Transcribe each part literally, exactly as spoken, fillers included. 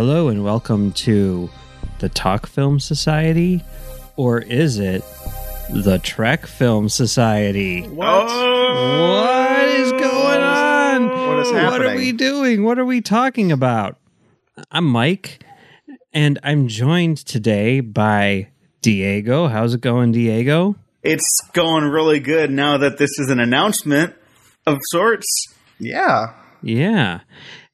Hello and welcome to the Talk Film Society, or is it the Trek Film Society? What? Oh! What is going on? What is happening? What are we doing? What are we talking about? I'm Mike, and I'm joined today by Diego. How's it going, Diego? It's going really good now that this is an announcement of sorts. Yeah. Yeah.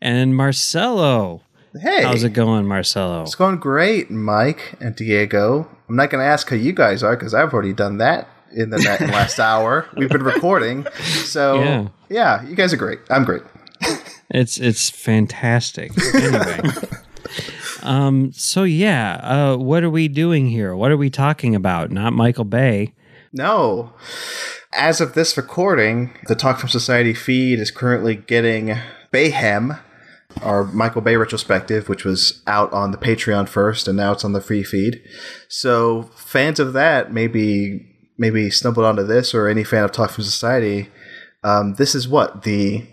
And Marcelo. Hey. How's it going, Marcelo? It's going great, Mike and Diego. I'm not going to ask how you guys are because I've already done that in the last hour. We've been recording. So, yeah. yeah, you guys are great. I'm great. It's it's fantastic. Anyway. um. So, yeah, uh, what are we doing here? What are we talking about? Not Michael Bay. No. As of this recording, the Talk Film Society feed is currently getting Bayhem, our Michael Bay retrospective, which was out on the Patreon first, and now it's on the free feed. So fans of that maybe maybe stumbled onto this, or any fan of Talk Film Society. Um, this is what the,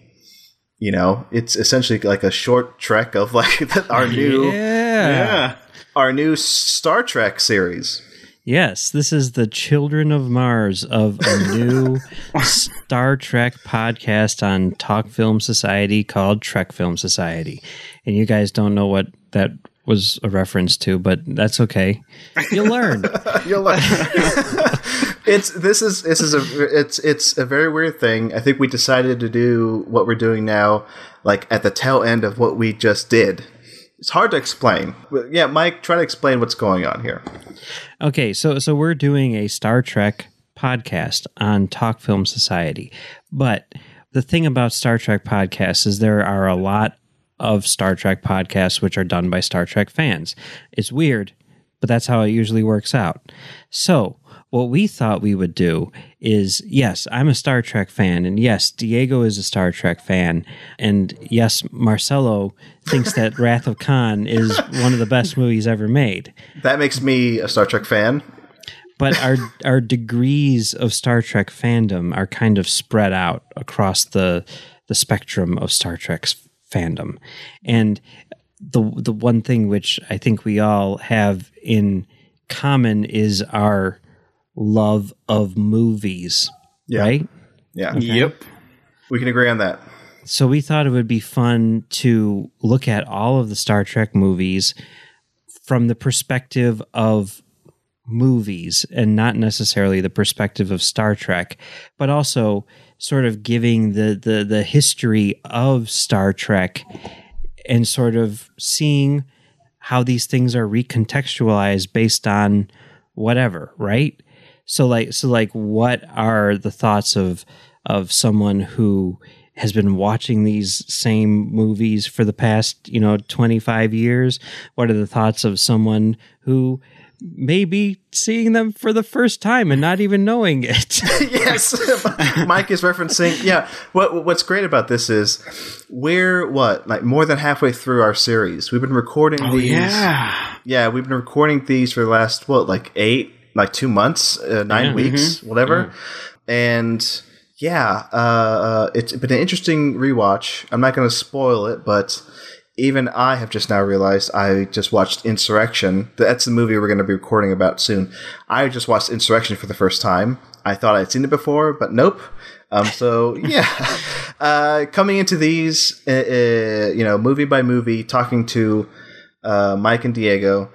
you know, it's essentially like a short trek of like our new, yeah. yeah, our new Star Trek series. Yes, this is the Children of Mars of a new Star Trek podcast on Talk Film Society called Trek Film Society. And you guys don't know what that was a reference to, but that's okay. You'll learn. You'll learn. It's this is this is a it's it's a very weird thing. I think we decided to do what we're doing now like at the tail end of what we just did. It's hard to explain. Yeah, Mike, try to explain what's going on here. Okay, so so we're doing a Star Trek podcast on Talk Film Society. But the thing about Star Trek podcasts is there are a lot of Star Trek podcasts which are done by Star Trek fans. It's weird, but that's how it usually works out. So what we thought we would do is, yes, I'm a Star Trek fan, and yes, Diego is a Star Trek fan, and yes, Marcelo thinks that Wrath of Khan is one of the best movies ever made. That makes me a Star Trek fan. But our our degrees of Star Trek fandom are kind of spread out across the the spectrum of Star Trek's fandom. And the the one thing which I think we all have in common is our love of movies, yeah. right? Yeah. Okay. Yep. We can agree on that. So we thought it would be fun to look at all of the Star Trek movies from the perspective of movies and not necessarily the perspective of Star Trek, but also sort of giving the the, the history of Star Trek and sort of seeing how these things are recontextualized based on whatever, right? So like, so like, what are the thoughts of of someone who has been watching these same movies for the past, you know, twenty-five years? What are the thoughts of someone who may be seeing them for the first time and not even knowing it? Yes, Mike is referencing. Yeah, what what's great about this is we're what like more than halfway through our series. We've been recording oh, these. Yeah, yeah, we've been recording these for the last what like eight. Like two months, uh, nine yeah, weeks, mm-hmm, whatever. Mm-hmm. And yeah, uh, it's been an interesting rewatch. I'm not going to spoil it, but even I have just now realized I just watched Insurrection. That's the movie we're going to be recording about soon. I just watched Insurrection for the first time. I thought I'd seen it before, but nope. Um, so yeah, uh, coming into these, uh, uh, you know, movie by movie, talking to uh, Mike and Diego,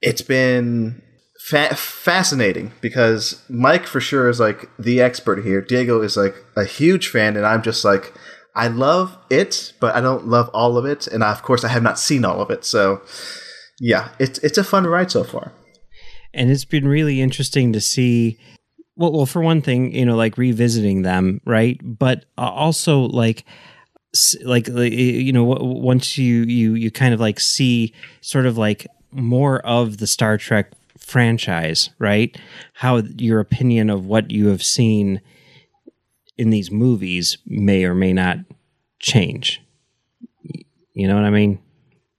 it's been Fa- fascinating because Mike for sure is like the expert here. Diego is like a huge fan, and I'm just like, I love it, but I don't love all of it, and I, of course I have not seen all of it. So yeah, it's it's a fun ride so far, and it's been really interesting to see. Well, well, for one thing, you know, like revisiting them, right? But also like. like you know, once you you you kind of like see sort of like more of the Star Trek franchise, right? How your opinion of what you have seen in these movies may or may not change. You know what I mean?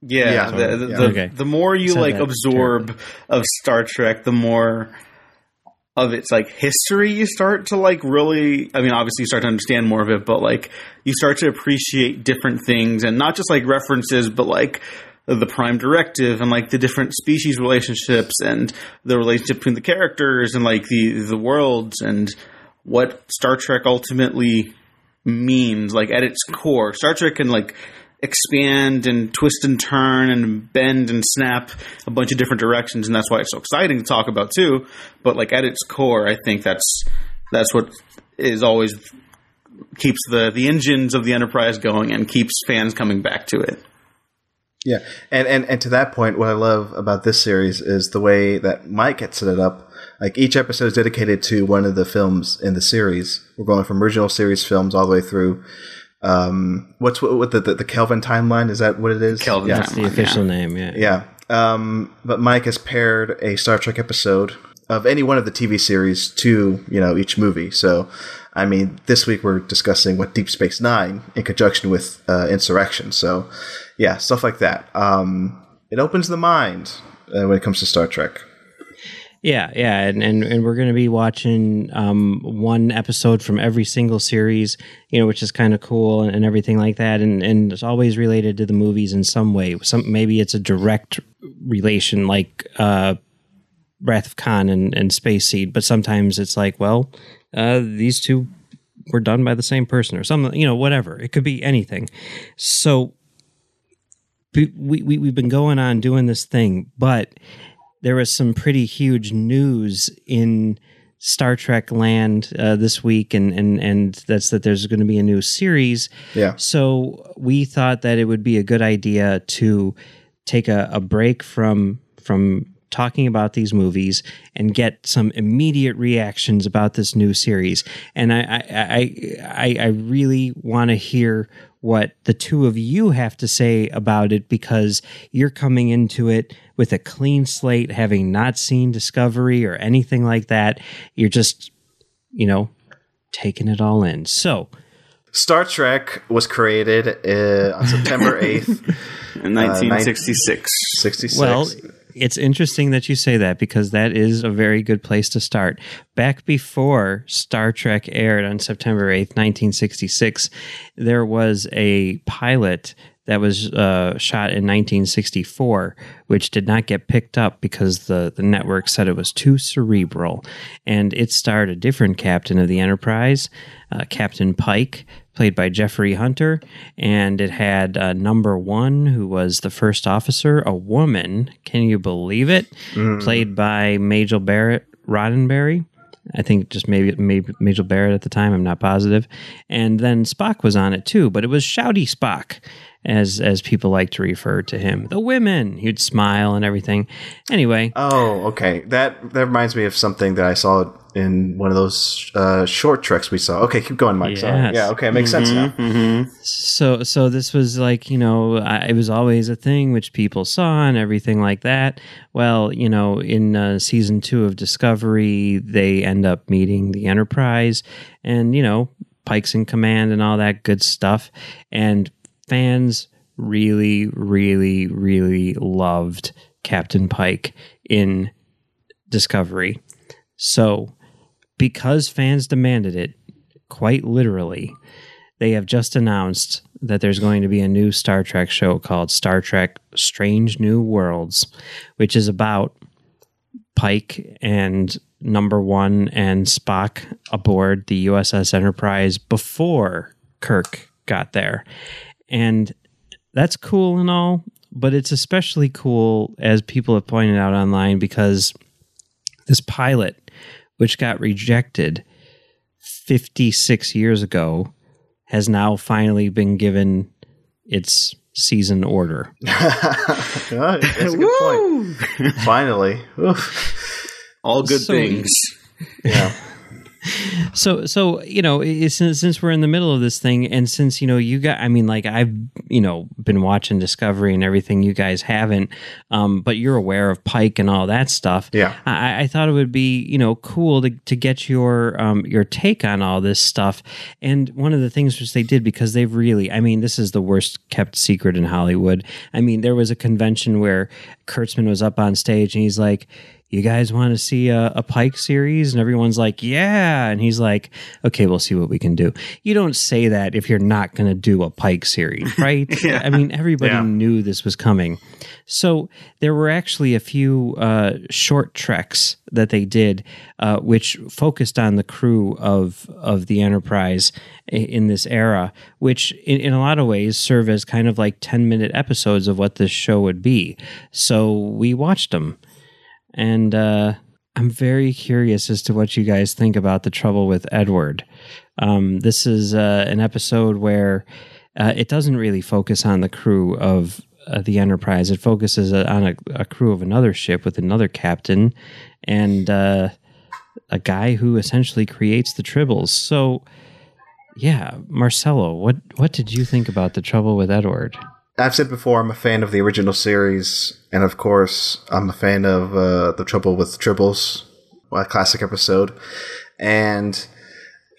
Yeah. yeah. The, the, yeah. The, okay. the more you like absorb terribly. of Star Trek, the more of its like history you start to like really, I mean, obviously you start to understand more of it, but like you start to appreciate different things and not just like references, but like the Prime Directive and like the different species relationships and the relationship between the characters and like the, the worlds and what Star Trek ultimately means. Like at its core, Star Trek can like expand and twist and turn and bend and snap a bunch of different directions, and that's why it's so exciting to talk about too. But like at its core, I think that's that's what is always keeps the the engines of the Enterprise going and keeps fans coming back to it. Yeah, and and and to that point, what I love about this series is the way that Mike had set it up. Like each episode is dedicated to one of the films in the series. We're going from original series films all the way through. Um, what's what, what the, the the Kelvin timeline? Is that what it is? Kelvin. Yeah. That's the official yeah. name. Yeah. Yeah. Um, but Mike has paired a Star Trek episode of any one of the T V series to, you know, each movie. So, I mean, this week we're discussing what Deep Space Nine in conjunction with uh, Insurrection. So, yeah, stuff like that. Um, it opens the mind uh, when it comes to Star Trek. Yeah, yeah, and, and, and we're going to be watching um, one episode from every single series, you know, which is kind of cool and, and everything like that, and, and it's always related to the movies in some way. Some maybe it's a direct relation, like uh, Wrath of Khan and, and Space Seed, but sometimes it's like, well, uh, these two were done by the same person or something, you know, whatever. It could be anything. So we, we, we've been going on doing this thing, but there was some pretty huge news in Star Trek land uh, this week, and, and, and that's that there's going to be a new series. Yeah. So we thought that it would be a good idea to take a, a break from from talking about these movies and get some immediate reactions about this new series. And I I I, I really want to hear what the two of you have to say about it, because you're coming into it with a clean slate, having not seen Discovery or anything like that. You're just, you know, taking it all in. So Star Trek was created uh, on September eighth. In nineteen sixty-six. Uh, sixty-six. Well, it's interesting that you say that, because that is a very good place to start. Back before Star Trek aired on September eighth, nineteen sixty-six, there was a pilot that was uh, shot in nineteen sixty-four, which did not get picked up because the, the network said it was too cerebral. And it starred a different captain of the Enterprise, uh, Captain Pike, played by Jeffrey Hunter, and it had uh, Number One, who was the first officer, a woman, can you believe it, mm. played by Majel Barrett Roddenberry. I think just maybe, maybe Majel Barrett at the time, I'm not positive. And then Spock was on it too, but it was Shouty Spock, as as people like to refer to him. The women, he'd smile and everything. Anyway. Oh, okay. That that reminds me of something that I saw in one of those uh, short treks we saw. Okay, keep going, Mike. Yes. Sorry. Yeah, okay, it makes mm-hmm, sense now. Mm-hmm. So, so this was like, you know, I, it was always a thing which people saw and everything like that. Well, you know, in uh, season two of Discovery, they end up meeting the Enterprise, and, you know, Pike's in command and all that good stuff. And fans really, really, really loved Captain Pike in Discovery. So, because fans demanded it, quite literally, they have just announced that there's going to be a new Star Trek show called Star Trek Strange New Worlds, which is about Pike and Number One and Spock aboard the U S S Enterprise before Kirk got there. And that's cool and all, but it's especially cool, as people have pointed out online, because this pilot, which got rejected fifty-six years ago, has now finally been given its season order. Oh, that's a good point. Finally. Oof. All good so, things. Yeah. So, so you know, it's, since we're in the middle of this thing, and since, you know, you got, I mean, like, I've, you know, been watching Discovery and everything, you guys haven't, um, but you're aware of Pike and all that stuff. Yeah. I, I thought it would be, you know, cool to, to get your um, your take on all this stuff. And one of the things which they did, because they've really, I mean, this is the worst kept secret in Hollywood. I mean, there was a convention where Kurtzman was up on stage and he's like, you guys want to see a, a Pike series? And everyone's like, yeah. And he's like, okay, we'll see what we can do. You don't say that if you're not going to do a Pike series, right? yeah. I mean, everybody yeah. knew this was coming. So there were actually a few uh, short treks that they did, uh, which focused on the crew of of the Enterprise in this era, which in, in a lot of ways serve as kind of like ten-minute episodes of what this show would be. So we watched them. And uh, I'm very curious as to what you guys think about The Trouble with Edward. Um, this is uh, an episode where uh, it doesn't really focus on the crew of uh, the Enterprise. It focuses on a, a crew of another ship with another captain and uh, a guy who essentially creates the Tribbles. So, yeah, Marcelo, what, what did you think about The Trouble with Edward? I've said before, I'm a fan of the original series, and of course, I'm a fan of uh, The Trouble with Tribbles, a classic episode. And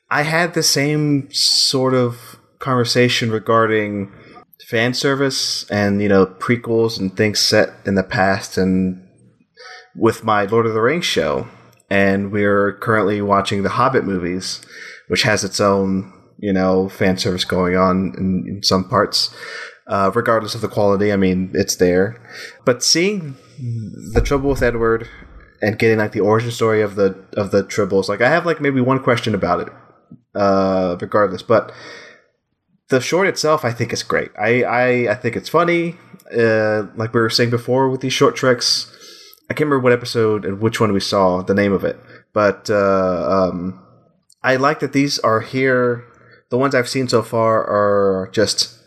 I had the same sort of conversation regarding fan service and, you know, prequels and things set in the past, and with my Lord of the Rings show. And we're currently watching the Hobbit movies, which has its own, you know, fan service going on in, in some parts. Uh, regardless of the quality, I mean, it's there. But seeing The Trouble with Edward and getting like the origin story of the of the Tribbles, like I have like maybe one question about it. Uh, regardless, but the short itself, I think is great. I I, I think it's funny. Uh, like we were saying before with these short treks, I can't remember what episode and which one we saw the name of it, but uh, um, I like that these are here. The ones I've seen so far are just.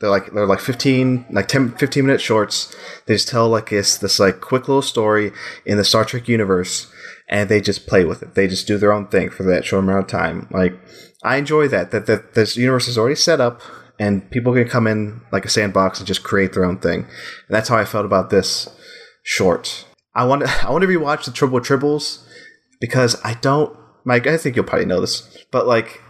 They're like they're like fifteen like ten, fifteen minute shorts. They just tell like this this like quick little story in the Star Trek universe, and they just play with it. They just do their own thing for that short amount of time. Like I enjoy that that that this universe is already set up, and people can come in like a sandbox and just create their own thing. And that's how I felt about this short. I want to, I want to rewatch the Tribble Tribbles because I don't. Mike, I think you'll probably know this, but like.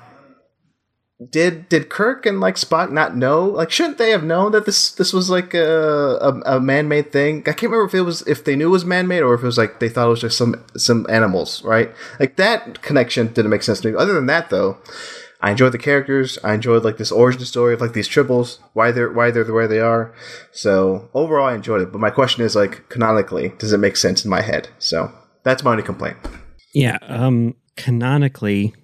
Did did Kirk and like Spock not know? Like, shouldn't they have known that this this was like a a, a man made thing? I can't remember if it was if they knew it was man made or if it was like they thought it was just some some animals, right? Like that connection didn't make sense to me. Other than that, though, I enjoyed the characters. I enjoyed like this origin story of like these Tribbles, why they're why they're the way they are. So overall, I enjoyed it. But my question is like canonically, does it make sense in my head? So that's my only complaint. Yeah, um, canonically.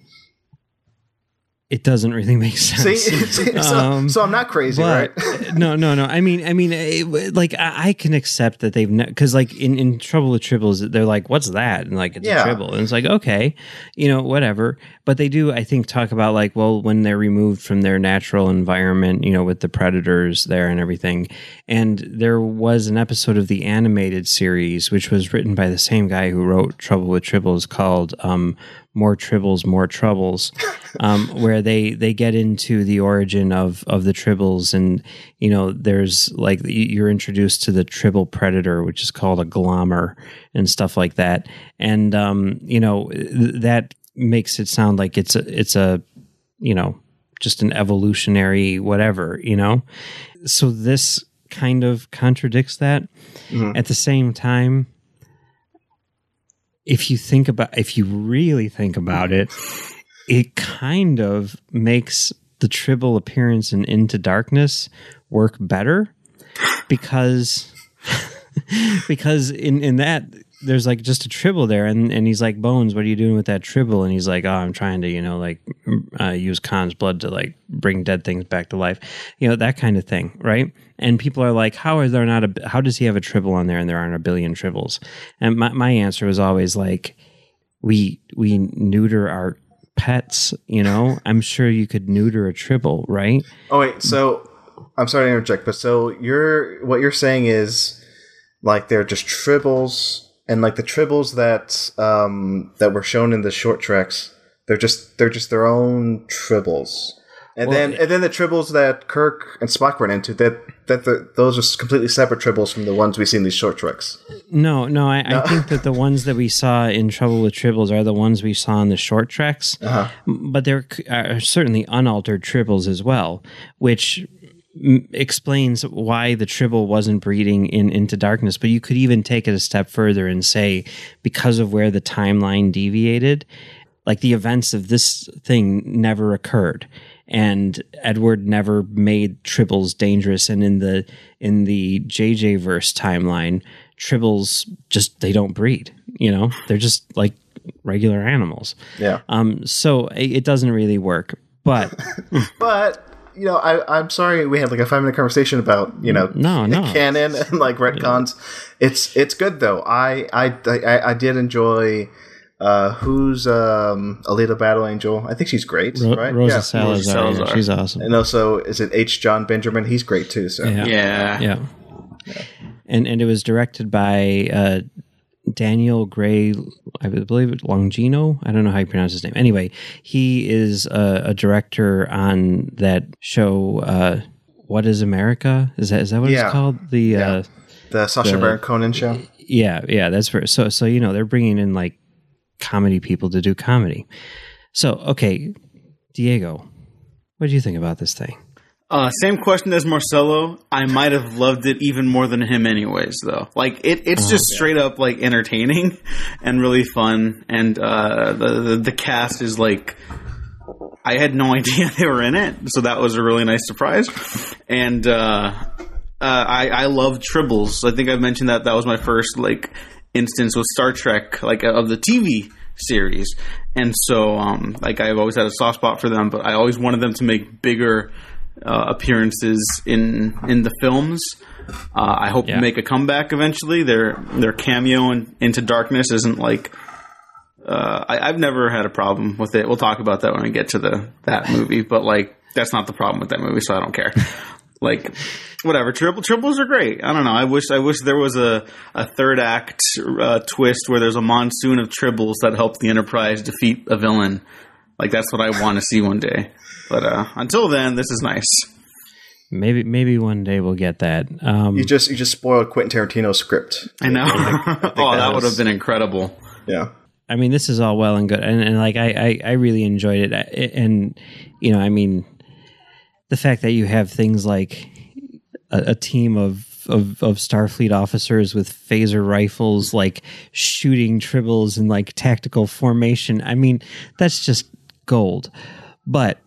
It doesn't really make sense. See, see, so, um, so I'm not crazy, but, right? no, no, no. I mean, I mean, it, like I, I can accept that they've because, ne- like, in, in Trouble with Tribbles, they're like, "What's that?" And like, it's yeah. a Tribble, and it's like, okay, you know, whatever. But they do, I think, talk about like, well, when they're removed from their natural environment, you know, with the predators there and everything. And there was an episode of the animated series, which was written by the same guy who wrote Trouble with Tribbles, called. Um, More Tribbles, More Troubles, um, where they, they get into the origin of, of the Tribbles. And, you know, there's like you're introduced to the Tribble predator, which is called a glommer and stuff like that. And, um, you know, th- that makes it sound like it's a, it's a, you know, just an evolutionary whatever, you know. So this kind of contradicts that. Mm-hmm. At the same time. If you think about, if you really think about it, it kind of makes the Tribble appearance in Into Darkness work better because, because in, in that there's like just a Tribble there and, and he's like, Bones, what are you doing with that Tribble? And he's like, oh, I'm trying to, you know, like uh, use Khan's blood to like bring dead things back to life, you know, that kind of thing. Right. And people are like, how is there not a, how does he have a Tribble on there and there aren't a billion Tribbles? And my, my answer was always like, we, we neuter our pets, you know, I'm sure you could neuter a Tribble. Right. Oh, wait. So I'm sorry to interject, but so you're, what you're saying is like, they're just Tribbles and like the Tribbles that, um, that were shown in the short treks, they're just, they're just their own Tribbles. And well, then, and then the Tribbles that Kirk and Spock ran into, that that the, those are completely separate Tribbles from the ones we see in these short treks. No, no, I, no. I think that the ones that we saw in Trouble with Tribbles are the ones we saw in the short treks. Uh-huh. But there are certainly unaltered Tribbles as well, which m- explains why the Tribble wasn't breeding in Into Darkness, but you could even take it a step further and say, because of where the timeline deviated, like the events of this thing never occurred. And Edward never made Tribbles dangerous. And in the in the J J verse timeline, Tribbles just, they don't breed, you know, they're just like regular animals. Yeah. Um. So it, it doesn't really work. But but you know, I I'm sorry we had like a five minute conversation about you know no, no. canon and like retcons. Yeah. It's it's good though. I I I, I did enjoy. Uh, who's um, Alita Battle Angel? I think she's great, Ro- right? Rosa yeah. Salazar. Salazar. Yeah, she's awesome. And also, is it H. John Benjamin? He's great too. So yeah, yeah. yeah. yeah. And and it was directed by uh, Daniel Gray, I believe it, Longino. I don't know how you pronounce his name. Anyway, he is a, a director on that show. Uh, what is America? Is that is that what yeah. it's called? The yeah. uh, the Sacha the, Baron Cohen show. Yeah, yeah. That's for so so you know they're bringing in like. comedy people to do comedy. So, okay, Diego, what do you think about this thing? Uh, same question as Marcelo. I might have loved it even more than him anyways, though. Like, it, it's oh, just yeah. straight up, like, entertaining and really fun. And uh, the, the, the cast is, like, I had no idea they were in it. So that was a really nice surprise. And uh, uh, I, I love Tribbles. I think I've mentioned that that was my first, like, instance with Star Trek, like of the T V series, and so um, like I've always had a soft spot for them, but I always wanted them to make bigger uh, appearances in in the films. Uh, I hope yeah. to make a comeback eventually. Their their cameo in, Into Darkness isn't like uh, I, I've never had a problem with it. We'll talk about that when we get to the that movie, but like that's not the problem with that movie, so I don't care. Like, whatever. Tribble, Tribbles are great. I don't know. I wish I wish there was a, a third act uh, twist where there's a monsoon of Tribbles that help the Enterprise defeat a villain. Like, that's what I want to see one day. But uh, until then, this is nice. Maybe maybe one day we'll get that. Um, you just you just spoiled Quentin Tarantino's script. I know. I think, I think oh, that, that would have been incredible. Yeah. I mean, this is all well and good. And, and like, I, I, I really enjoyed it. And, you know, I mean... the fact that you have things like a, a team of, of of Starfleet officers with phaser rifles, like shooting Tribbles in like tactical formation. I mean, that's just gold. But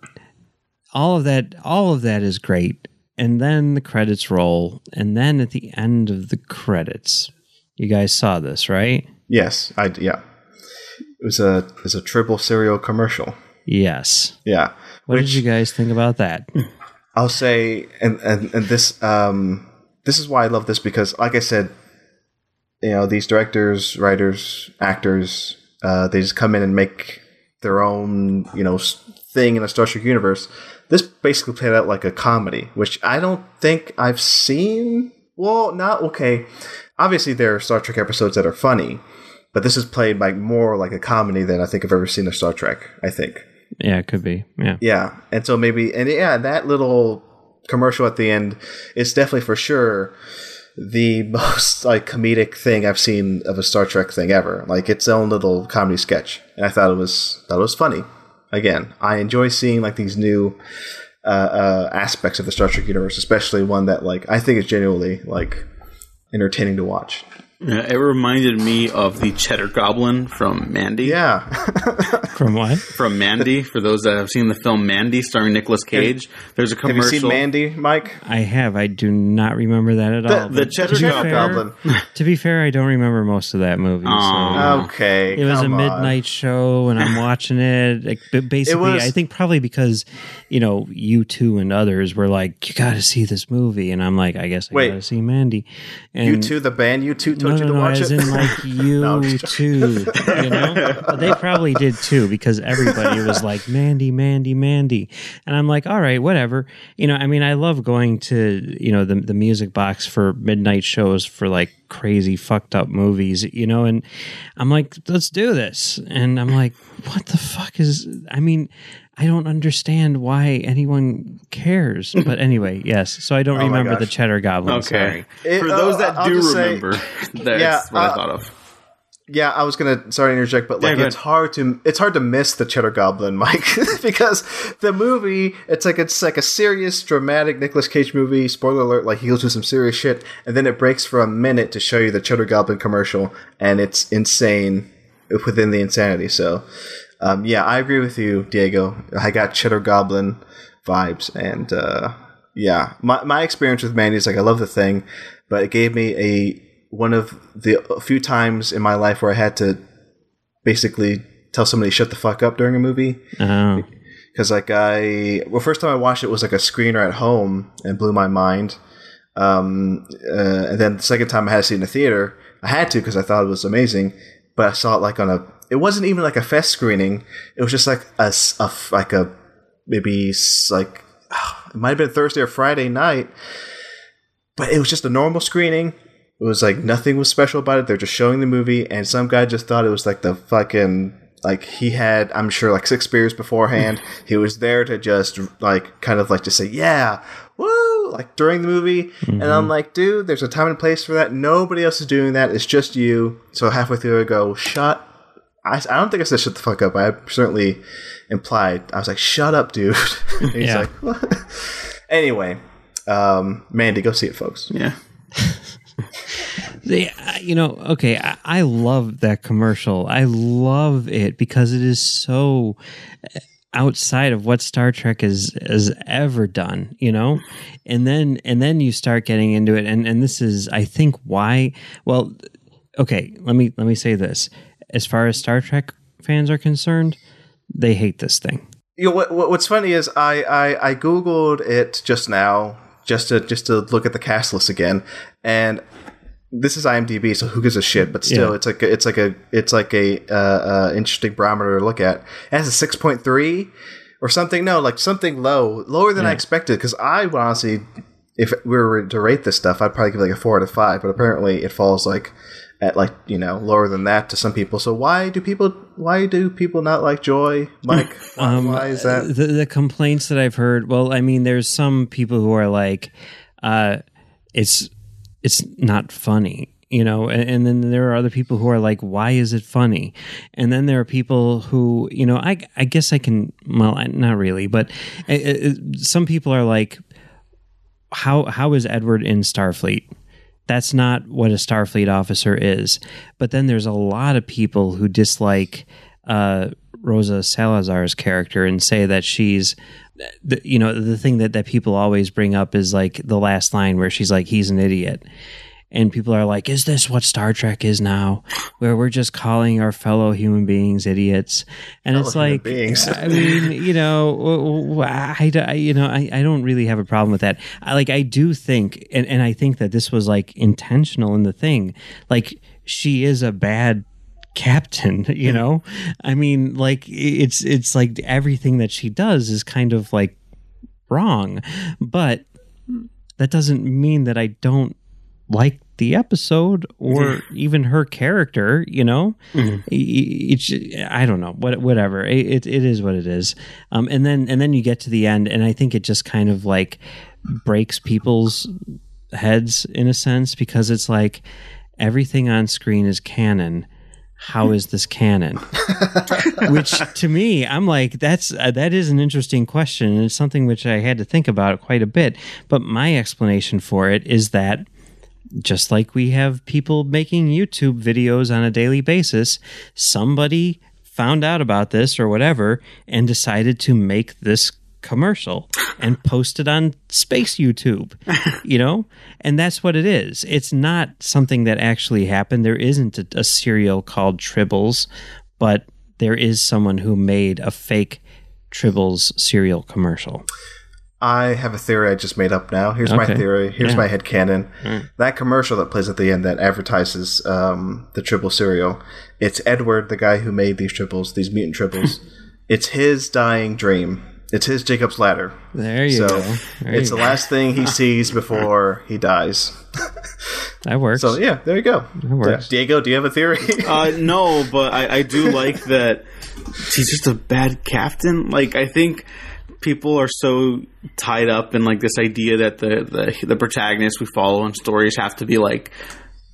all of that, all of that is great. And then the credits roll, and then at the end of the credits, you guys saw this, right? Yes, I yeah. It was a it was a Tribble cereal commercial. Yes. Yeah. What Which, did you guys think about that? I'll say, and, and, and this um, this is why I love this, because, like I said, you know, these directors, writers, actors, uh, they just come in and make their own, you know, thing in a Star Trek universe. This basically played out like a comedy, which I don't think I've seen. Well, not okay. Obviously, there are Star Trek episodes that are funny, but this is played like more like a comedy than I think I've ever seen a Star Trek. I think. Yeah, it could be. Yeah. Yeah. And so maybe, and yeah, that little commercial at the end is definitely for sure the most like comedic thing I've seen of a Star Trek thing ever. Like its own little comedy sketch. And I thought it was, thought it was funny. Again, I enjoy seeing like these new uh, uh, aspects of the Star Trek universe, especially one that like, I think is genuinely like entertaining to watch. Yeah, it reminded me of the Cheddar Goblin from Mandy. Yeah. From what? From Mandy. For those that have seen the film Mandy starring Nicolas Cage, have, there's a commercial. Have you seen Mandy, Mike? I have. I do not remember that at the, all. The Cheddar to Goblin. Fair, to be fair, I don't remember most of that movie. Oh, so. Okay. It was a midnight on. show, and I'm watching it. Like, basically, it was, I think probably because, you know, U two and others were like, you got to see this movie. And I'm like, I guess I got to see Mandy. And U two, the band U two told No, no, no, as it? in like you no, too, you know? But they probably did too, because everybody was like, Mandy, Mandy, Mandy. And I'm like, all right, whatever. You know, I mean, I love going to, you know, the, the music box for midnight shows for like crazy fucked up movies, you know? And I'm like, let's do this. And I'm like, what the fuck is, I mean, I don't understand why anyone cares. But anyway, yes. So I don't oh remember the Cheddar Goblin. Okay. It, For those uh, that I'll do remember, say, that's yeah, what uh, I thought of. Yeah, I was gonna sorry to interject, but like yeah, it's hard to it's hard to miss the Cheddar Goblin, Mike, because the movie it's like it's like a serious, dramatic Nicolas Cage movie. Spoiler alert: like he goes through some serious shit, and then it breaks for a minute to show you the Cheddar Goblin commercial, and it's insane within the insanity. So, um, yeah, I agree with you, Diego. I got Cheddar Goblin vibes, and uh, yeah, my my experience with Mandy is like I love the thing, but it gave me a one of the few times in my life where I had to basically tell somebody shut the fuck up during a movie. Oh. Because like I, well, first time I watched it was like a screener at home and blew my mind. Um, uh, and then the second time I had to see it in a theater, I had to, because I thought it was amazing, but I saw it like on a, it wasn't even like a fest screening. It was just like a, a like a, maybe like, it might've been Thursday or Friday night, but it was just a normal screening. It was like nothing was special about it. They're just showing the movie, and some guy just thought it was like the fucking like he had, I'm sure, like six beers beforehand. He was there to just like kind of like just say, yeah, woo, like during the movie. Mm-hmm. And I'm like, dude, there's a time and place for that. Nobody else is doing that. It's just you. So halfway through, I go, shut. I, I don't think I said shut the fuck up. I certainly implied. I was like, shut up, dude. And he's yeah. like, what? Anyway, um, Mandy, go see it, folks. Yeah. They, you know, okay, I, I love that commercial. I love it because it is so outside of what Star Trek has has ever done, you know? And then and then you start getting into it, and, and this is, I think, why... Well, okay, let me let me say this. As far as Star Trek fans are concerned, they hate this thing. You know, what, what's funny is I, I, I Googled it just now, just to just to look at the cast list again, and... This is I M D B, so who gives a shit? But still, yeah. it's like a, it's like a it's like a uh, uh, interesting barometer to look at. It has a six point three or something. No, like something low, lower than yeah. I expected. Because I would honestly, if we were to rate this stuff, I'd probably give it like a four out of five. But apparently, it falls like at like you know lower than that to some people. So why do people why do people not like Joy, Mike? um, why is that? The, the complaints that I've heard. Well, I mean, there's some people who are like, uh, it's. It's not funny, you know? And, and then there are other people who are like, why is it funny? And then there are people who, you know, I, I guess I can, well, I, not really, but it, it, some people are like, how how is Edward in Starfleet? That's not what a Starfleet officer is. But then there's a lot of people who dislike uh, Rosa Salazar's character and say that she's, The, you know, the thing that, that people always bring up is like the last line where she's like, he's an idiot. And people are like, is this what Star Trek is now? Where we're just calling our fellow human beings idiots. And fellow it's like, beings. I mean, you know, I, you know, I, I don't really have a problem with that. I, like, I do think, and, and I think that this was like intentional in the thing. Like, she is a bad captain, you know? I mean, like, it's it's like everything that she does is kind of like wrong, but that doesn't mean that I don't like the episode or even her character, you know? Mm-hmm. It's I don't know, what whatever. It, it it is what it is. Um and then and then you get to the end, and I think it just kind of like breaks people's heads in a sense, because it's like everything on screen is canon. How is this canon? Which to me, I'm like, that's uh, that is an interesting question, and it's something which I had to think about quite a bit. But my explanation for it is that just like we have people making YouTube videos on a daily basis, somebody found out about this or whatever and decided to make this commercial and post it on space YouTube, you know? And that's what it is. It's not something that actually happened. There isn't a, a serial called Tribbles, but there is someone who made a fake Tribbles serial commercial. I have a theory I just made up now. Here's okay. my theory. Here's yeah. my headcanon. Mm. That commercial that plays at the end that advertises um, the Tribble cereal, it's Edward, the guy who made these Tribbles, these mutant Tribbles. It's his dying dream. It's his Jacob's Ladder. There you so go. There it's you the go. Last thing he sees before he dies. That works. So, yeah, there you go. That works. Diego, do you have a theory? uh, no, but I, I do like that he's just a bad captain. Like, I think people are so tied up in, like, this idea that the, the, the protagonists we follow in stories have to be, like,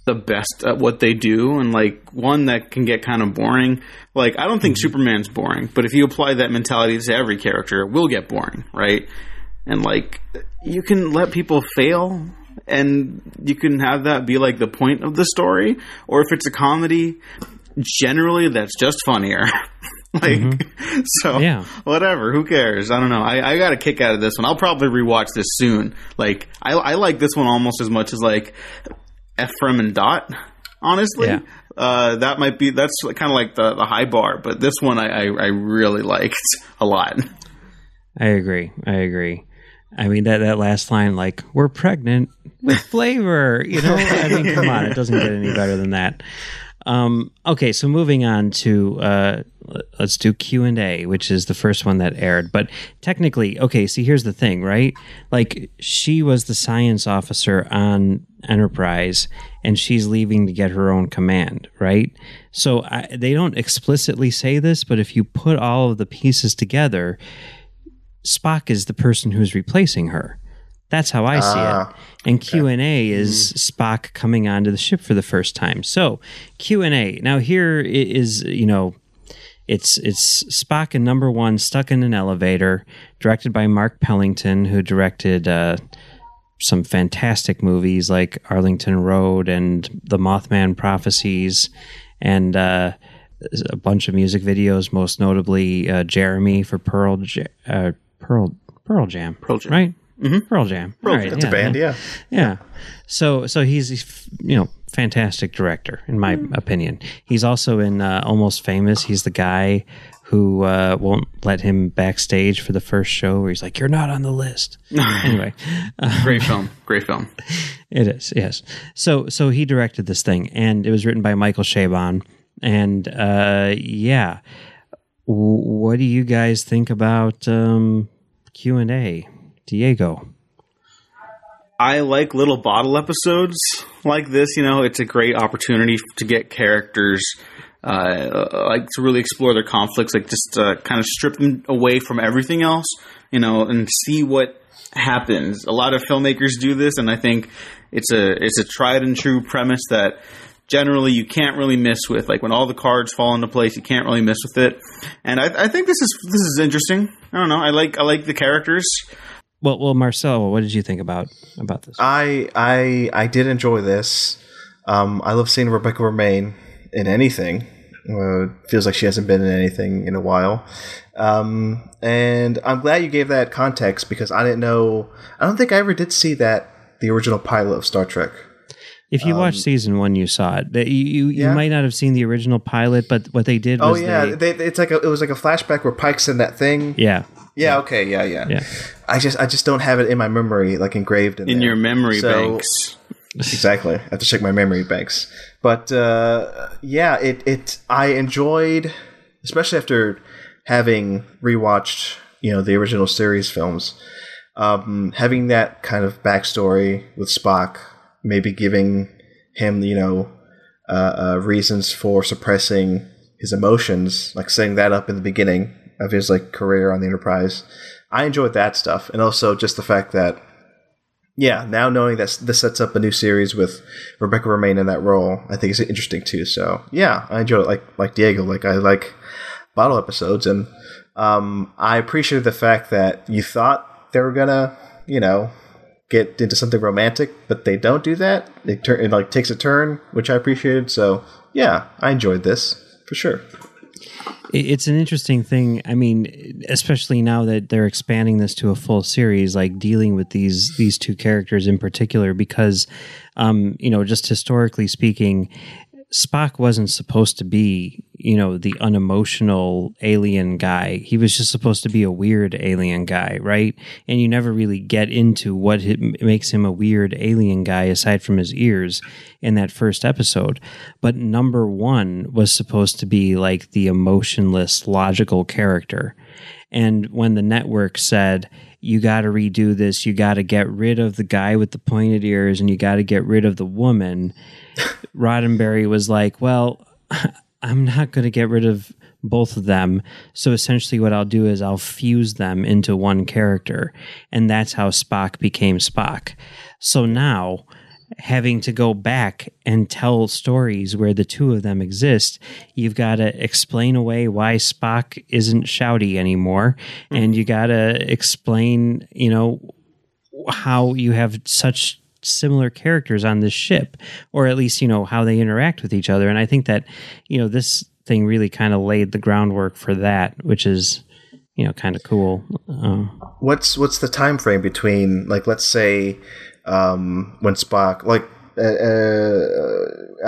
the best at what they do, and like one that can get kind of boring. Like, I don't think mm-hmm. Superman's boring, but if you apply that mentality to every character, it will get boring, right? And like, you can let people fail, and you can have that be like the point of the story. Or if it's a comedy, generally that's just funnier. Like, mm-hmm. so yeah. whatever, who cares? I don't know. I, I got a kick out of this one. I'll probably rewatch this soon. Like, I, I like this one almost as much as like Ephraim and Dot, honestly. Yeah. Uh, that might be, that's kind of like the, the high bar, but this one I, I, I really liked a lot. I agree. I agree. I mean, that, that last line, like, we're pregnant with flavor, you know? I mean, come on, it doesn't get any better than that. Um, okay, so moving on to, uh, let's do Q and A, which is the first one that aired. But technically, okay, see, here's the thing, right? Like, she was the science officer on Enterprise, and she's leaving to get her own command, right? So I, they don't explicitly say this, but if you put all of the pieces together, Spock is the person who's replacing her. That's how I see uh, it. And okay. Q and A is mm-hmm. Spock coming onto the ship for the first time. So Q and A. Now here is, you know, it's it's Spock and Number One stuck in an elevator, directed by Mark Pellington, who directed uh, some fantastic movies like Arlington Road and The Mothman Prophecies and uh, a bunch of music videos, most notably uh, Jeremy for Pearl Ja- uh, Pearl Pearl Jam, Pearl Jam. Right? Mm-hmm. Pearl Jam. Pearl Jam. Right, that's yeah, a band, yeah. yeah. Yeah. So so he's, you know, fantastic director, in my mm. opinion. He's also in uh, Almost Famous. He's the guy who uh, won't let him backstage for the first show where he's like, you're not on the list. Anyway. Um, Great film. Great film. It is, yes. So so he directed this thing, and it was written by Michael Chabon. And, uh, yeah. W- what do you guys think about um, Q and A? Diego. I like little bottle episodes like this. You know, it's a great opportunity to get characters, uh, like to really explore their conflicts, like just uh, kind of strip them away from everything else, you know, and see what happens. A lot of filmmakers do this, and I think it's a it's a tried and true premise that generally you can't really miss with. Like when all the cards fall into place, you can't really miss with it. And I, I think this is this is interesting. I don't know. I like I like the characters. Well, well, Marcel, what did you think about about this? I I I did enjoy this. Um, I love seeing Rebecca Romijn in anything. Uh, feels like she hasn't been in anything in a while. Um, and I'm glad you gave that context because I didn't know. I don't think I ever did see that the original pilot of Star Trek. If you um, watched season one, you saw it. You you, yeah. you might not have seen the original pilot, but what they did. was Oh yeah, they, they, it's like a, it was like a flashback where Pike's in that thing. Yeah. Yeah. Okay. Yeah. Yeah. Yeah. I just I just don't have it in my memory, like engraved in, in your memory so, banks. Exactly. I have to check my memory banks. But uh, yeah, it it I enjoyed, especially after having rewatched, you know, the original series films, um, having that kind of backstory with Spock, maybe giving him, you know, uh, uh, reasons for suppressing his emotions, like setting that up in the beginning of his like career on the Enterprise. I enjoyed that stuff, and also just the fact that, yeah, now knowing that this sets up a new series with Rebecca Romijn in that role, I think is interesting too. So yeah, I enjoyed it. Like like Diego, like I like bottle episodes, and um, I appreciated the fact that you thought they were gonna, you know, get into something romantic, but they don't do that. It turn it like takes a turn, which I appreciated. So yeah, I enjoyed this for sure. It's an interesting thing. I mean, especially now that they're expanding this to a full series, like dealing with these these two characters in particular, because, um, you know, just historically speaking, Spock wasn't supposed to be, you know, the unemotional alien guy. He was just supposed to be a weird alien guy, right? And you never really get into what makes him a weird alien guy aside from his ears in that first episode. But Number One was supposed to be like the emotionless, logical character. And when the network said, you got to redo this, you got to get rid of the guy with the pointed ears, and you got to get rid of the woman, Roddenberry was like, well, I'm not going to get rid of both of them. So essentially what I'll do is I'll fuse them into one character. And that's how Spock became Spock. So now having to go back and tell stories where the two of them exist. You've got to explain away why Spock isn't shouty anymore. Mm. And you got to explain, you know, how you have such similar characters on this ship, or at least, you know, how they interact with each other. And I think that, you know, this thing really kind of laid the groundwork for that, which is, you know, kind of cool. Uh, what's, what's the time frame between, like, let's say, um, when Spock, like, uh,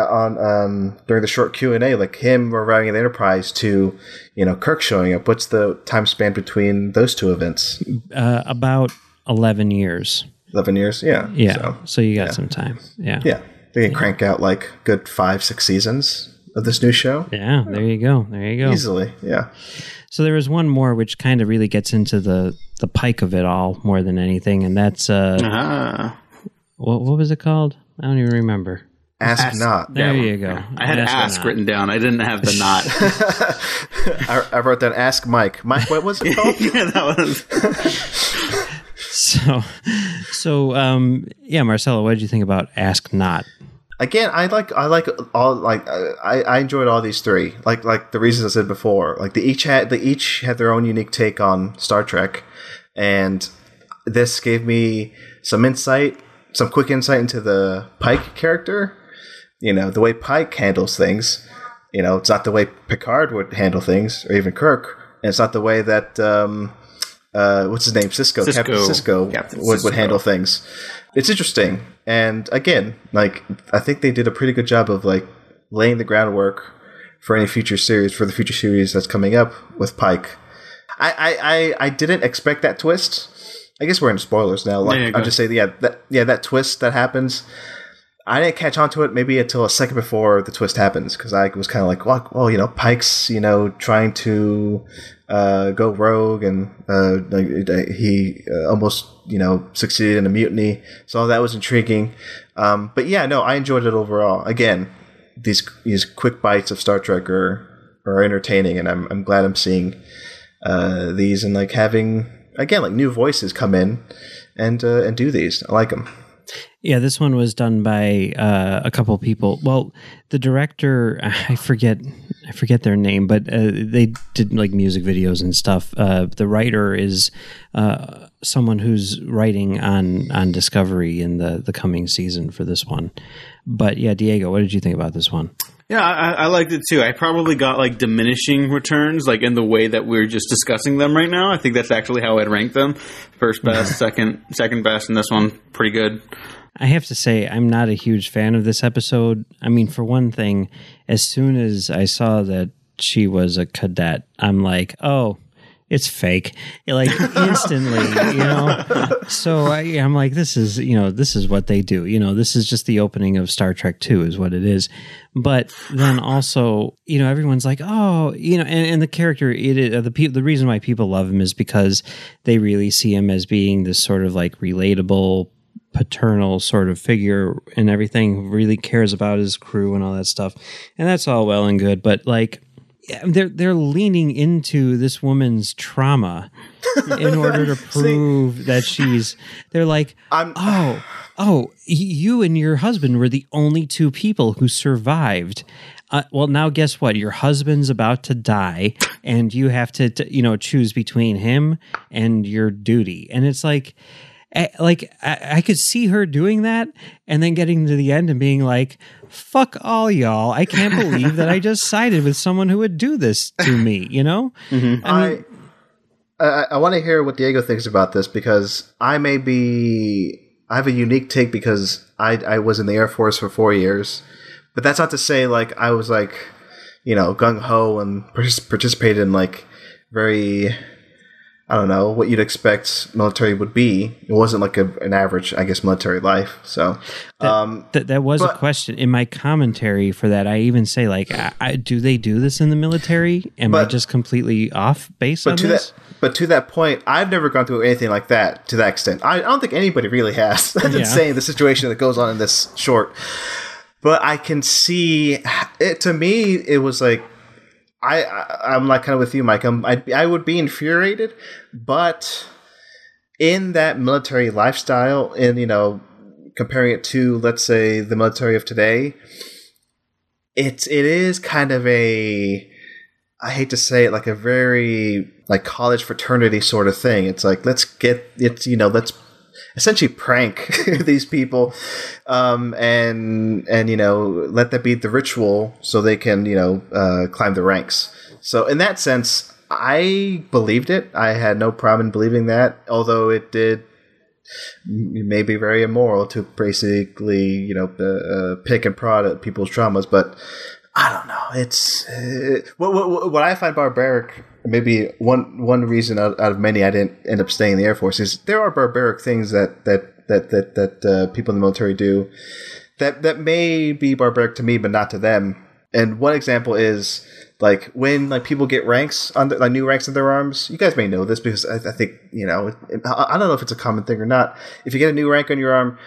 uh, on, um, during the short Q and A, like him arriving at the Enterprise to, you know, Kirk showing up, what's the time span between those two events? Uh, about eleven years. eleven years, yeah. Yeah, so, so you got yeah. some time. Yeah. Yeah, they can yeah. crank out like good five, six seasons of this new show. Yeah, there you go. There you go. Easily, yeah. So there was one more which kind of really gets into the, the Pike of it all more than anything, and that's... Uh, uh-huh. what, what was it called? I don't even remember. Ask, ask Not. There yeah, you go. Yeah. I had Ask, ask written down. I didn't have the Not. I, I wrote down Ask Mike. Mike, what was it called? Yeah, that was... So, so um, yeah, Marcelo, what did you think about Ask Not? Again, I like I like all like I, I enjoyed all these three. Like like the reasons I said before. Like they each had they each had their own unique take on Star Trek, and this gave me some insight, some quick insight into the Pike character. You know, the way Pike handles things. You know, it's not the way Picard would handle things, or even Kirk, and it's not the way that. Um, Uh, what's his name? Cisco. Cisco. Captain Cisco Captain would, Cisco. would handle things. It's interesting. And again, like, I think they did a pretty good job of like laying the groundwork for any future series, for the future series that's coming up with Pike. I, I, I, I didn't expect that twist. I guess we're in spoilers now. Like, yeah, I'll just say, yeah, that, yeah, that twist that happens. I didn't catch on to it maybe until a second before the twist happens, because I was kind of like, well, well, you know, Pike's, you know, trying to uh, go rogue, and uh, like, he uh, almost, you know, succeeded in a mutiny. So that was intriguing. Um, but yeah, no, I enjoyed it overall. Again, these these quick bites of Star Trek are are entertaining, and I'm I'm glad I'm seeing uh, these, and like having again like new voices come in and uh, and do these. I like them. Yeah, this one was done by uh, a couple of people. Well, the director, I forget, I forget their name, but uh, they did like music videos and stuff. Uh, the writer is uh, someone who's writing on on Discovery in the the coming season for this one. But yeah, Diego, what did you think about this one? Yeah, I, I liked it too. I probably got like diminishing returns, like in the way that we're just discussing them right now. I think that's actually how I'd rank them: first best, second, second best, and this one pretty good. I have to say, I'm not a huge fan of this episode. I mean, for one thing, as soon as I saw that she was a cadet, I'm like, oh, it's fake. Like, instantly, you know? So I, I'm like, this is, you know, this is what they do. You know, this is just the opening of Star Trek two is what it is. But then also, you know, everyone's like, oh, you know, and, and the character, it is, the, pe- the reason why people love him is because they really see him as being this sort of like relatable paternal sort of figure and everything, really cares about his crew and all that stuff. And that's all well and good, but like they're they're leaning into this woman's trauma in order to prove See, that she's they're like I'm, oh oh you and your husband were the only two people who survived. Uh, well, now guess what? Your husband's about to die, and you have to, to you know choose between him and your duty. And it's like Like, I, I could see her doing that and then getting to the end and being like, fuck all y'all. I can't believe that I just sided with someone who would do this to me, you know? Mm-hmm. I, mean, I, I, I want to hear what Diego thinks about this, because I may be, I have a unique take because I, I was in the Air Force for four years. But that's not to say, like, I was, like, you know, gung-ho and participated in, like, very... I don't know what you'd expect military would be. It wasn't like a, an average, I guess, military life. So um, that, that, that was but, a question in my commentary for that. I even say like, I, I, do they do this in the military? Am but, I just completely off base but on to this? That, but to that point, I've never gone through anything like that to that extent. I, I don't think anybody really has. That's yeah. insane. The situation that goes on in this short, but I can see it. To me, it was like, I, I I'm like kind of with you, Mike. I'm, I'd, I would be infuriated, but in that military lifestyle, in you know comparing it to, let's say, the military of today, it's it is kind of a, I hate to say it, like a very like college fraternity sort of thing. It's like, let's get it's you know let's essentially prank these people, um, and and you know let that be the ritual so they can you know uh, climb the ranks. So in that sense, I believed it. I had no problem in believing that, although it did maybe very immoral to basically you know uh, pick and prod at people's traumas. But I don't know. It's uh, what, what what I find barbaric. Maybe one one reason out, out of many I didn't end up staying in the Air Force is there are barbaric things that that that that that uh, people in the military do that that may be barbaric to me, but not to them. And one example is like when like people get ranks on the, like new ranks in their arms. You guys may know this because I, I think you know. I, I don't know if it's a common thing or not. If you get a new rank on your arm,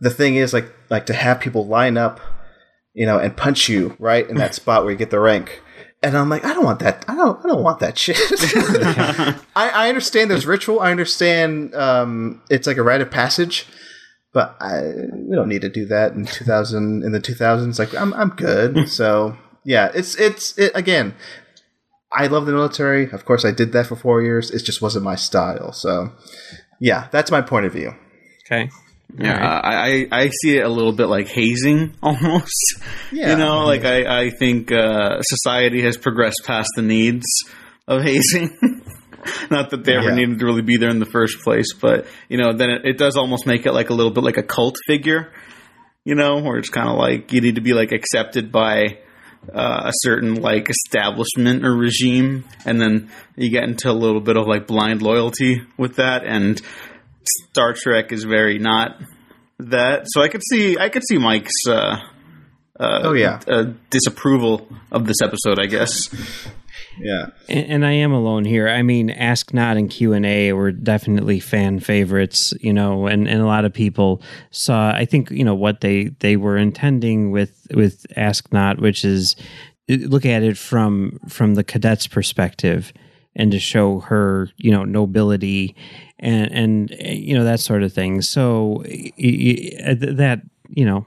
the thing is like like to have people line up, you know, and punch you right in that spot where you get the rank. And I'm like, I don't want that. I don't. I don't want that shit. I, I understand there's ritual. I understand um, it's like a rite of passage, but I, we don't need to do that in two thousand in the two thousands. Like, I'm I'm good. So yeah, it's it's it, again. I love the military. Of course, I did that for four years. It just wasn't my style. So yeah, that's my point of view. Okay. Yeah, right. uh, I, I see it a little bit like hazing almost. Yeah. You know, like I, I think uh, society has progressed past the needs of hazing. Not that they ever yeah. needed to really be there in the first place, but, you know, then it, it does almost make it like a little bit like a cult figure, you know, where it's kind of like you need to be like accepted by uh, a certain like establishment or regime. And then you get into a little bit of like blind loyalty with that. And Star Trek is very not that, so I could see I could see Mike's uh, uh, oh yeah uh, disapproval of this episode, I guess. Yeah, and, and I am alone here. I mean, Ask Not and Q and A were definitely fan favorites, you know, and, and a lot of people saw. I think you know what they, they were intending with with Ask Not, which is look at it from from the cadet's perspective, and to show her, you know, nobility and, and you know, that sort of thing. So y- y- that, you know,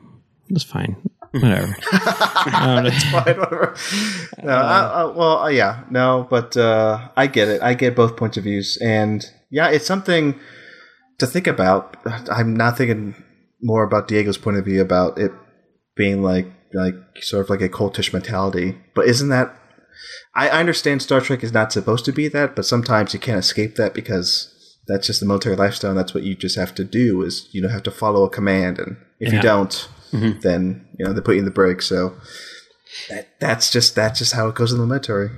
was fine. Whatever. um, it's fine. Whatever. No, uh, I, I, well, yeah, no, but uh, I get it. I get both points of views. And yeah, it's something to think about. I'm not thinking more about Diego's point of view about it being like, like sort of like a cultish mentality. But isn't that, I understand Star Trek is not supposed to be that, but sometimes you can't escape that because that's just the military lifestyle. And that's what you just have to do is, you know, have to follow a command. And if yeah. you don't, mm-hmm. then, you know, they put you in the brig. So that, that's just that's just how it goes in the military.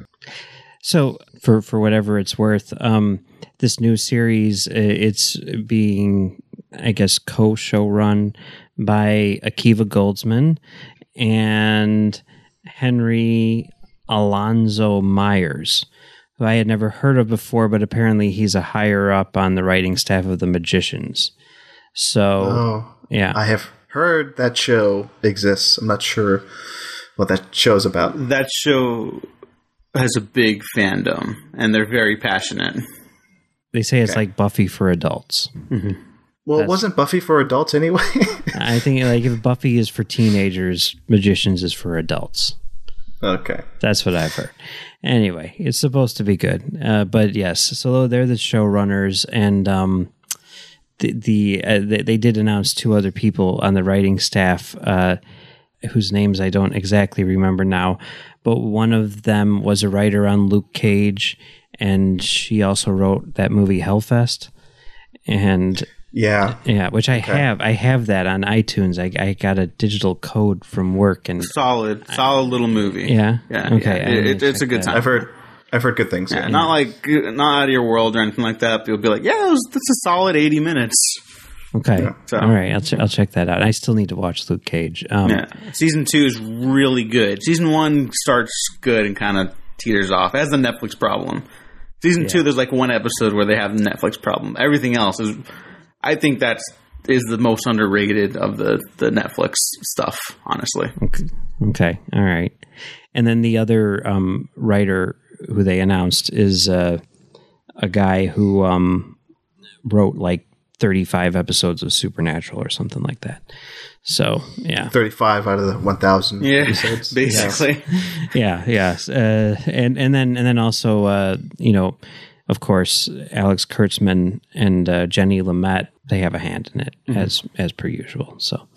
So for, for whatever it's worth, um, this new series, it's being, I guess, co-show run by Akiva Goldsman and Henry Alonzo Myers, who I had never heard of before, but apparently he's a higher up on the writing staff of The Magicians. So, oh, yeah. I have heard that show exists. I'm not sure what that show's about. That show has a big fandom, and they're very passionate. They say it's okay. Like Buffy for adults. Mm-hmm. Well, That's, wasn't Buffy for adults anyway? I think like if Buffy is for teenagers, Magicians is for adults. Okay. That's what I've heard. Anyway, it's supposed to be good. Uh, but yes, so they're the showrunners, and um, the, the uh, they, they did announce two other people on the writing staff uh, whose names I don't exactly remember now, but one of them was a writer on Luke Cage, and she also wrote that movie Hellfest. And yeah, yeah, which I okay. have. I have that on iTunes. I I got a digital code from work and solid, I, solid little movie. Yeah, yeah. Okay, yeah. It, it, it's a good time. Out. I've heard, I've heard good things. Yeah, yeah. Not like not out of your world or anything like that. But you'll be like, yeah, it was, that's a solid eighty minutes. Okay, yeah, so. All right. I'll ch- I'll check that out. I still need to watch Luke Cage. Um, yeah. Season two is really good. Season one starts good and kind of teeters off. It has the Netflix problem. Season yeah. two, there's like one episode where they have the Netflix problem. Everything else is. I think that's is the most underrated of the, the Netflix stuff, honestly. Okay. okay. All right. And then the other um, writer who they announced is uh, a guy who um, wrote like thirty-five episodes of Supernatural or something like that. So, yeah. thirty-five out of the one thousand yeah, episodes. Basically. Yes. Yeah, yeah. Uh, and, and then and then also, uh, you know, of course, Alex Kurtzman and uh, Jenny Lamette, they have a hand in it, mm-hmm. as as per usual. So,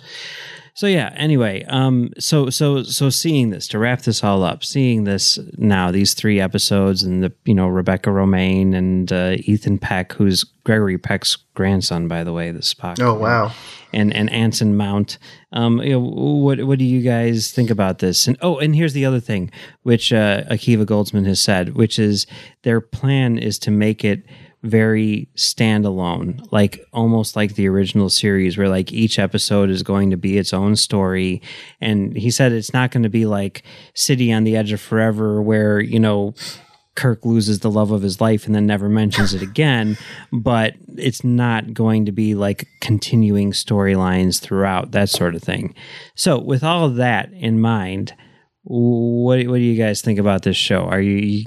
so yeah, anyway, um, so so so seeing this, to wrap this all up, seeing this now, these three episodes and the, you know, Rebecca Romijn and uh, Ethan Peck, who's Gregory Peck's grandson, by the way, the Spock. Oh, wow. And and Anson Mount. Um, you know, what what do you guys think about this? And oh, and here's the other thing, which uh, Akiva Goldsman has said, which is their plan is to make it very standalone, like almost like the original series, where like each episode is going to be its own story. And he said it's not going to be like City on the Edge of Forever, where, you know, Kirk loses the love of his life and then never mentions it again, but it's not going to be like continuing storylines throughout, that sort of thing. So with all of that in mind, what, what do you guys think about this show? Are you...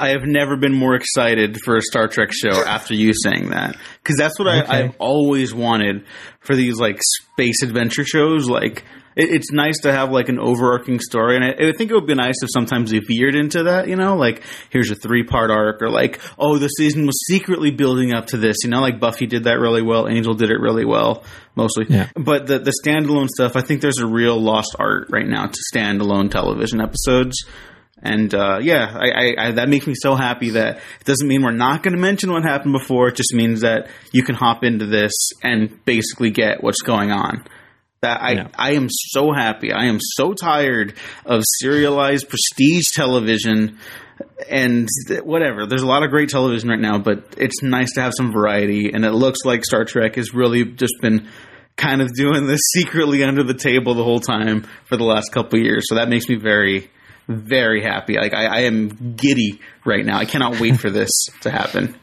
I have never been more excited for a Star Trek show after you saying that, because that's what okay. I, I've always wanted for these like space adventure shows. Like it, it's nice to have like an overarching story, and I, I think it would be nice if sometimes they veered into that. You know, like here's a three part arc, or like oh, the season was secretly building up to this. You know, like Buffy did that really well, Angel did it really well, mostly. Yeah. But the the standalone stuff, I think there's a real lost art right now to standalone television episodes. And, uh, yeah, I, I, I, that makes me so happy that it doesn't mean we're not going to mention what happened before. It just means that you can hop into this and basically get what's going on. That I, yeah. I am so happy. I am so tired of serialized prestige television and th- whatever. There's a lot of great television right now, but it's nice to have some variety. And it looks like Star Trek has really just been kind of doing this secretly under the table the whole time for the last couple of years. So that makes me very... very happy. Like I, I am giddy right now. I cannot wait for this to happen.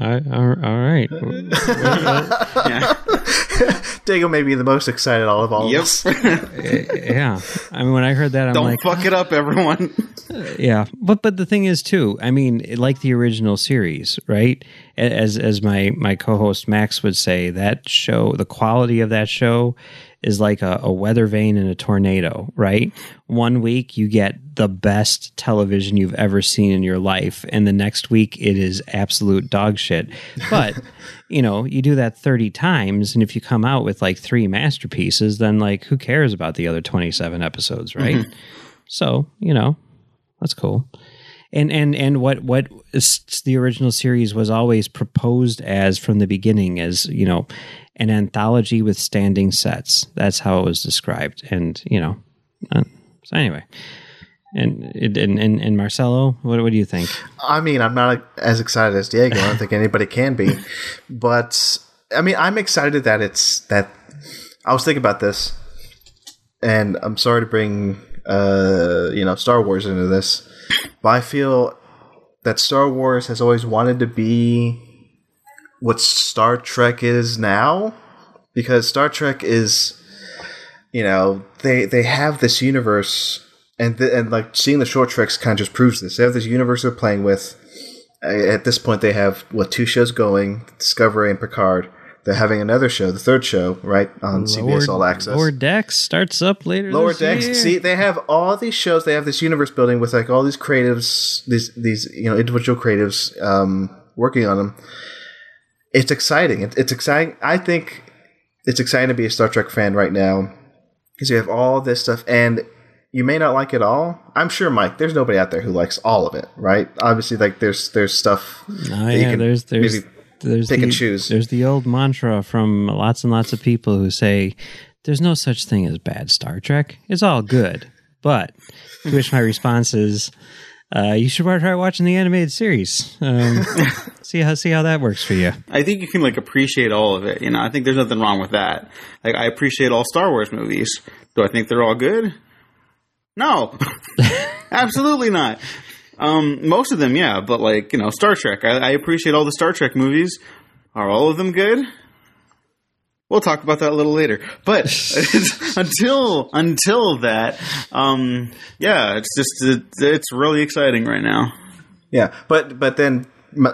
All right. All right. Yeah. Dago may be the most excited all of all yep. of us. Yeah. I mean, when I heard that, I'm Don't like... Don't fuck it up, everyone. Yeah. But but the thing is, too, I mean, like the original series, right? As as my, my co-host Max would say, that show, the quality of that show is like a, a weather vane in a tornado, right? One week you get the best television you've ever seen in your life, and the next week it is absolute dog shit. But, you know, you do that thirty times, and if you come out with like three masterpieces, then like who cares about the other twenty-seven episodes, right? Mm-hmm. So, you know, that's cool. And and and what what the original series was always proposed as from the beginning, as, you know, an anthology with standing sets. That's how it was described. And, you know, uh, so anyway, and, and, and, and Marcelo, what, what do you think? I mean, I'm not as excited as Diego. I don't think anybody can be, but I mean, I'm excited that it's that I was thinking about this, and I'm sorry to bring, uh, you know, Star Wars into this, but I feel that Star Wars has always wanted to be what Star Trek is now, because Star Trek is, you know, they they have this universe, and th- and like seeing the Short Treks kind of just proves this. They have this universe they're playing with. At this point, they have what two shows going: Discovery and Picard. They're having another show, the third show, right on Lower, C B S All Access. Lower Decks starts up later. Lower this Decks. Year. See, they have all these shows. They have this universe building with like all these creatives, these these you know individual creatives um, working on them. It's exciting. It's, it's exciting. I think it's exciting to be a Star Trek fan right now, because you have all this stuff, and you may not like it all. I'm sure, Mike, there's nobody out there who likes all of it, right? Obviously, like there's there's stuff. Oh, yeah, there's there's maybe there's pick the, and choose. There's the old mantra from lots and lots of people who say, "There's no such thing as bad Star Trek. It's all good." But to which my response is, Uh, you should try watching the animated series. Um, see how see how that works for you. I think you can like appreciate all of it. You know, I think there's nothing wrong with that. Like, I appreciate all Star Wars movies. Do I think they're all good? No, absolutely not. Um, most of them, yeah. But like, you know, Star Trek. I, I appreciate all the Star Trek movies. Are all of them good? We'll talk about that a little later. But until until that, um, yeah, it's just it, it's really exciting right now. Yeah, but but then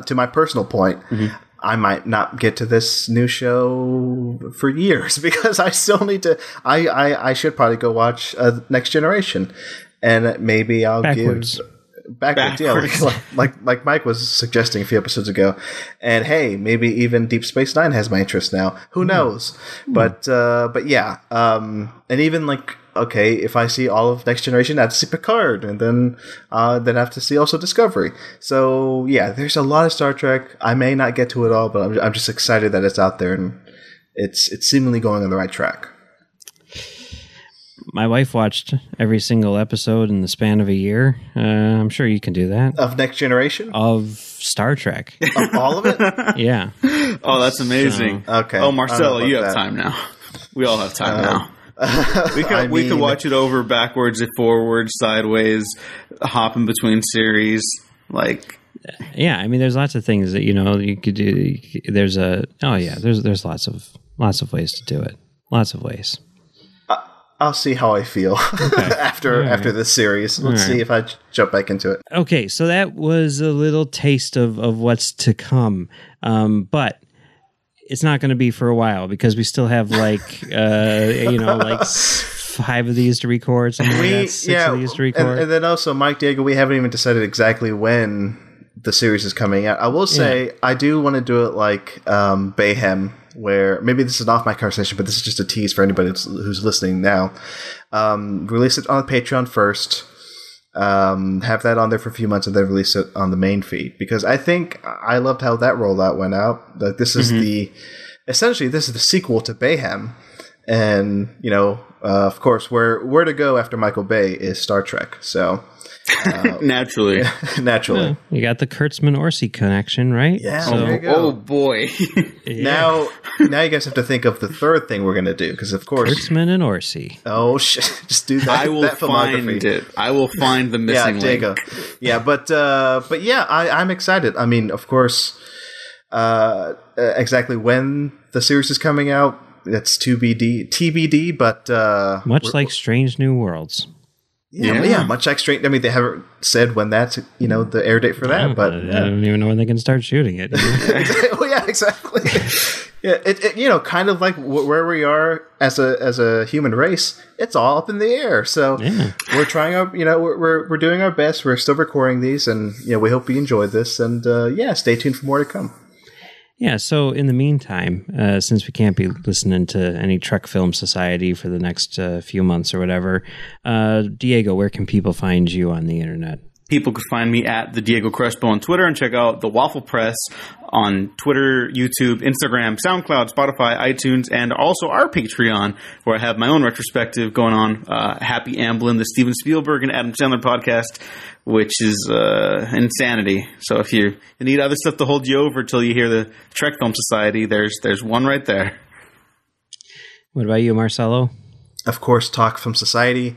to my personal point, mm-hmm. I might not get to this new show for years because I still need to. I I, I should probably go watch uh, Next Generation, and maybe I'll backwards. give backwards, backwards. yeah, like, like like Mike was suggesting a few episodes ago. And hey, maybe even Deep Space Nine has my interest now. Who mm. knows? Mm. But uh, but yeah, um, and even like. Okay, if I see all of Next Generation, I have to see Picard, and then uh, then I have to see also Discovery. So yeah, there's a lot of Star Trek. I may not get to it all, but I'm, I'm just excited that it's out there and it's it's seemingly going on the right track. My wife watched every single episode in the span of a year. Uh, I'm sure you can do that. Of Next Generation? Of Star Trek. Of all of it? Yeah. Oh, that's amazing. So, okay. Oh, Marcelo, you have that. time now. We all have time uh, now. we could I we mean, could watch it over backwards and forwards, sideways, hopping between series. Like, yeah, I mean, there's lots of things that you know you could do. You could, there's a oh yeah, there's there's lots of lots of ways to do it. Lots of ways. I, I'll see how I feel okay. after right. after this series. Let's right. see if I j- jump back into it. Okay, so that was a little taste of of what's to come, um, but. It's not going to be for a while because we still have like, uh, you know, like five of these to record, something we, like that, six yeah, of these to record. And, and then also, Mike Diego, we haven't even decided exactly when the series is coming out. I will say yeah. I do want to do it like um, Bayhem, where maybe this is off my conversation, but this is just a tease for anybody who's listening now. Um, release it on Patreon first. Um, have that on there for a few months and then release it on the main feed because I think I loved how that rollout went out. Like this is mm-hmm. the essentially this is the sequel to Bayhem, and you know, uh, of course, where where to go after Michael Bay is Star Trek. So uh, naturally, yeah, naturally, yeah. You got the Kurtzman Orsi connection, right? Yeah. So, there you go. Oh boy! yeah. Now, now you guys have to think of the third thing we're gonna do because of course Kurtzman and Orsi. Oh shit! Just do that. I will that filmography. find it. I will find the missing yeah, Diego. link. Yeah, but uh, but yeah, I, I'm excited. I mean, of course, uh, exactly when the series is coming out, that's T B D. But uh, much like Strange New Worlds. Yeah, yeah. yeah, much like straight. I mean, they haven't said when that's you know the air date for that, I but I don't even know when they can start shooting it. well, yeah, exactly. yeah, it, it you know kind of like w- where we are as a as a human race, it's all up in the air. So yeah. we're trying our you know we're, we're we're doing our best. We're still recording these, and you know we hope you enjoyed this. And uh, yeah, stay tuned for more to come. Yeah, so in the meantime, uh, since we can't be listening to any Trek Film Society for the next uh, few months or whatever, uh, Diego, where can people find you on the internet? People can find me at the Diego Crespo on Twitter and check out the Waffle Press on Twitter, YouTube, Instagram, SoundCloud, Spotify, iTunes, and also our Patreon, where I have my own retrospective going on. Uh, Happy Amblin, the Steven Spielberg and Adam Sandler podcast, which is uh, insanity. So if you need other stuff to hold you over till you hear the Trek Film Society, there's there's one right there. What about you, Marcelo? Of course, Talk Film Society.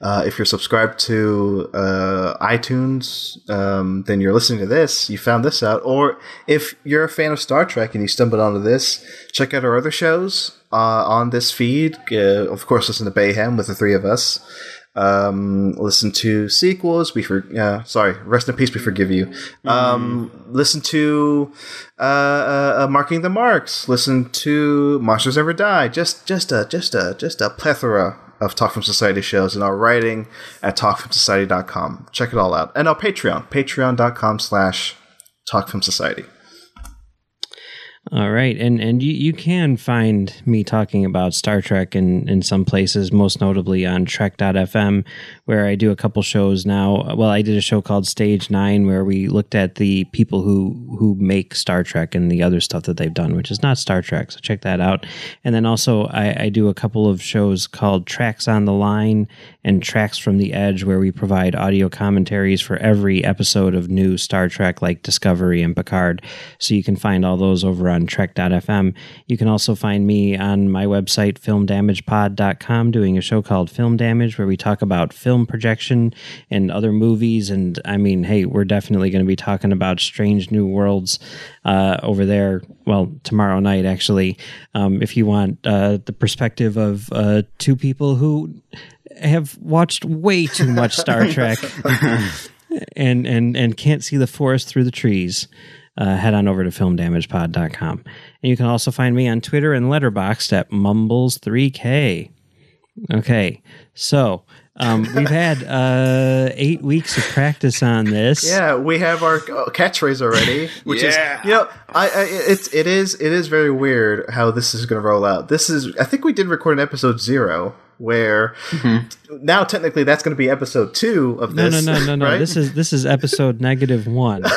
Uh, if you're subscribed to uh, iTunes, um, then you're listening to this. You found this out. Or if you're a fan of Star Trek and you stumbled onto this, check out our other shows uh, on this feed. Uh, of course, listen to Bayhem with the three of us. Um, listen to sequels. We for uh, sorry, rest in peace. We forgive you. Um, mm-hmm. Listen to uh, uh, Marking the Marks. Listen to Monsters Never Die. Just just a just a just a plethora of Talk Film Society shows and our writing at talk film society dot com. Check it all out. And our Patreon, patreon dot com slash talk film society. All right. And and you, you can find me talking about Star Trek in, in some places, most notably on Trek dot f m, where I do a couple shows now. Well, I did a show called Stage Nine, where we looked at the people who, who make Star Trek and the other stuff that they've done, which is not Star Trek. So check that out. And then also I, I do a couple of shows called Tracks on the Line and Tracks from the Edge, where we provide audio commentaries for every episode of new Star Trek like Discovery and Picard. So you can find all those over on trek dot f m. You can also find me on my website film damage pod dot com doing a show called Film Damage, where we talk about film projection and other movies. And I mean, hey, we're definitely going to be talking about Strange New Worlds uh, over there, well, tomorrow night actually, um, if you want uh, the perspective of uh, two people who have watched way too much Star Trek and, and, and can't see the forest through the trees. uh, head on over to film damage pod dot com. And you can also find me on Twitter and Letterboxd at mumbles three k. Okay, so um, we've had uh, eight weeks of practice on this. Yeah, we have our catchphrase already, which yeah. is, you know, I, I, it's it is it is very weird how this is going to roll out. This is, I think we did record an episode zero. Where mm-hmm. now technically that's going to be episode two of this. No, no, no, no, no. Right? This is this is episode negative one. This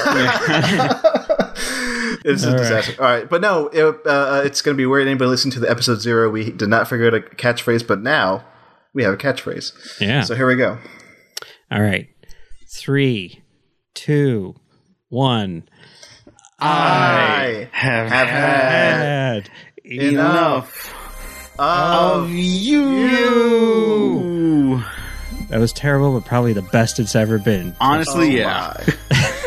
is a disaster. All right, but no, it, uh, it's going to be weird. Anybody listening to the episode zero, we did not figure out a catchphrase, but now we have a catchphrase. Yeah. So here we go. All right, three, two, one. I, I have, have had, had enough. enough. Of, of you. you. That was terrible, but probably the best it's ever been. Honestly, oh yeah.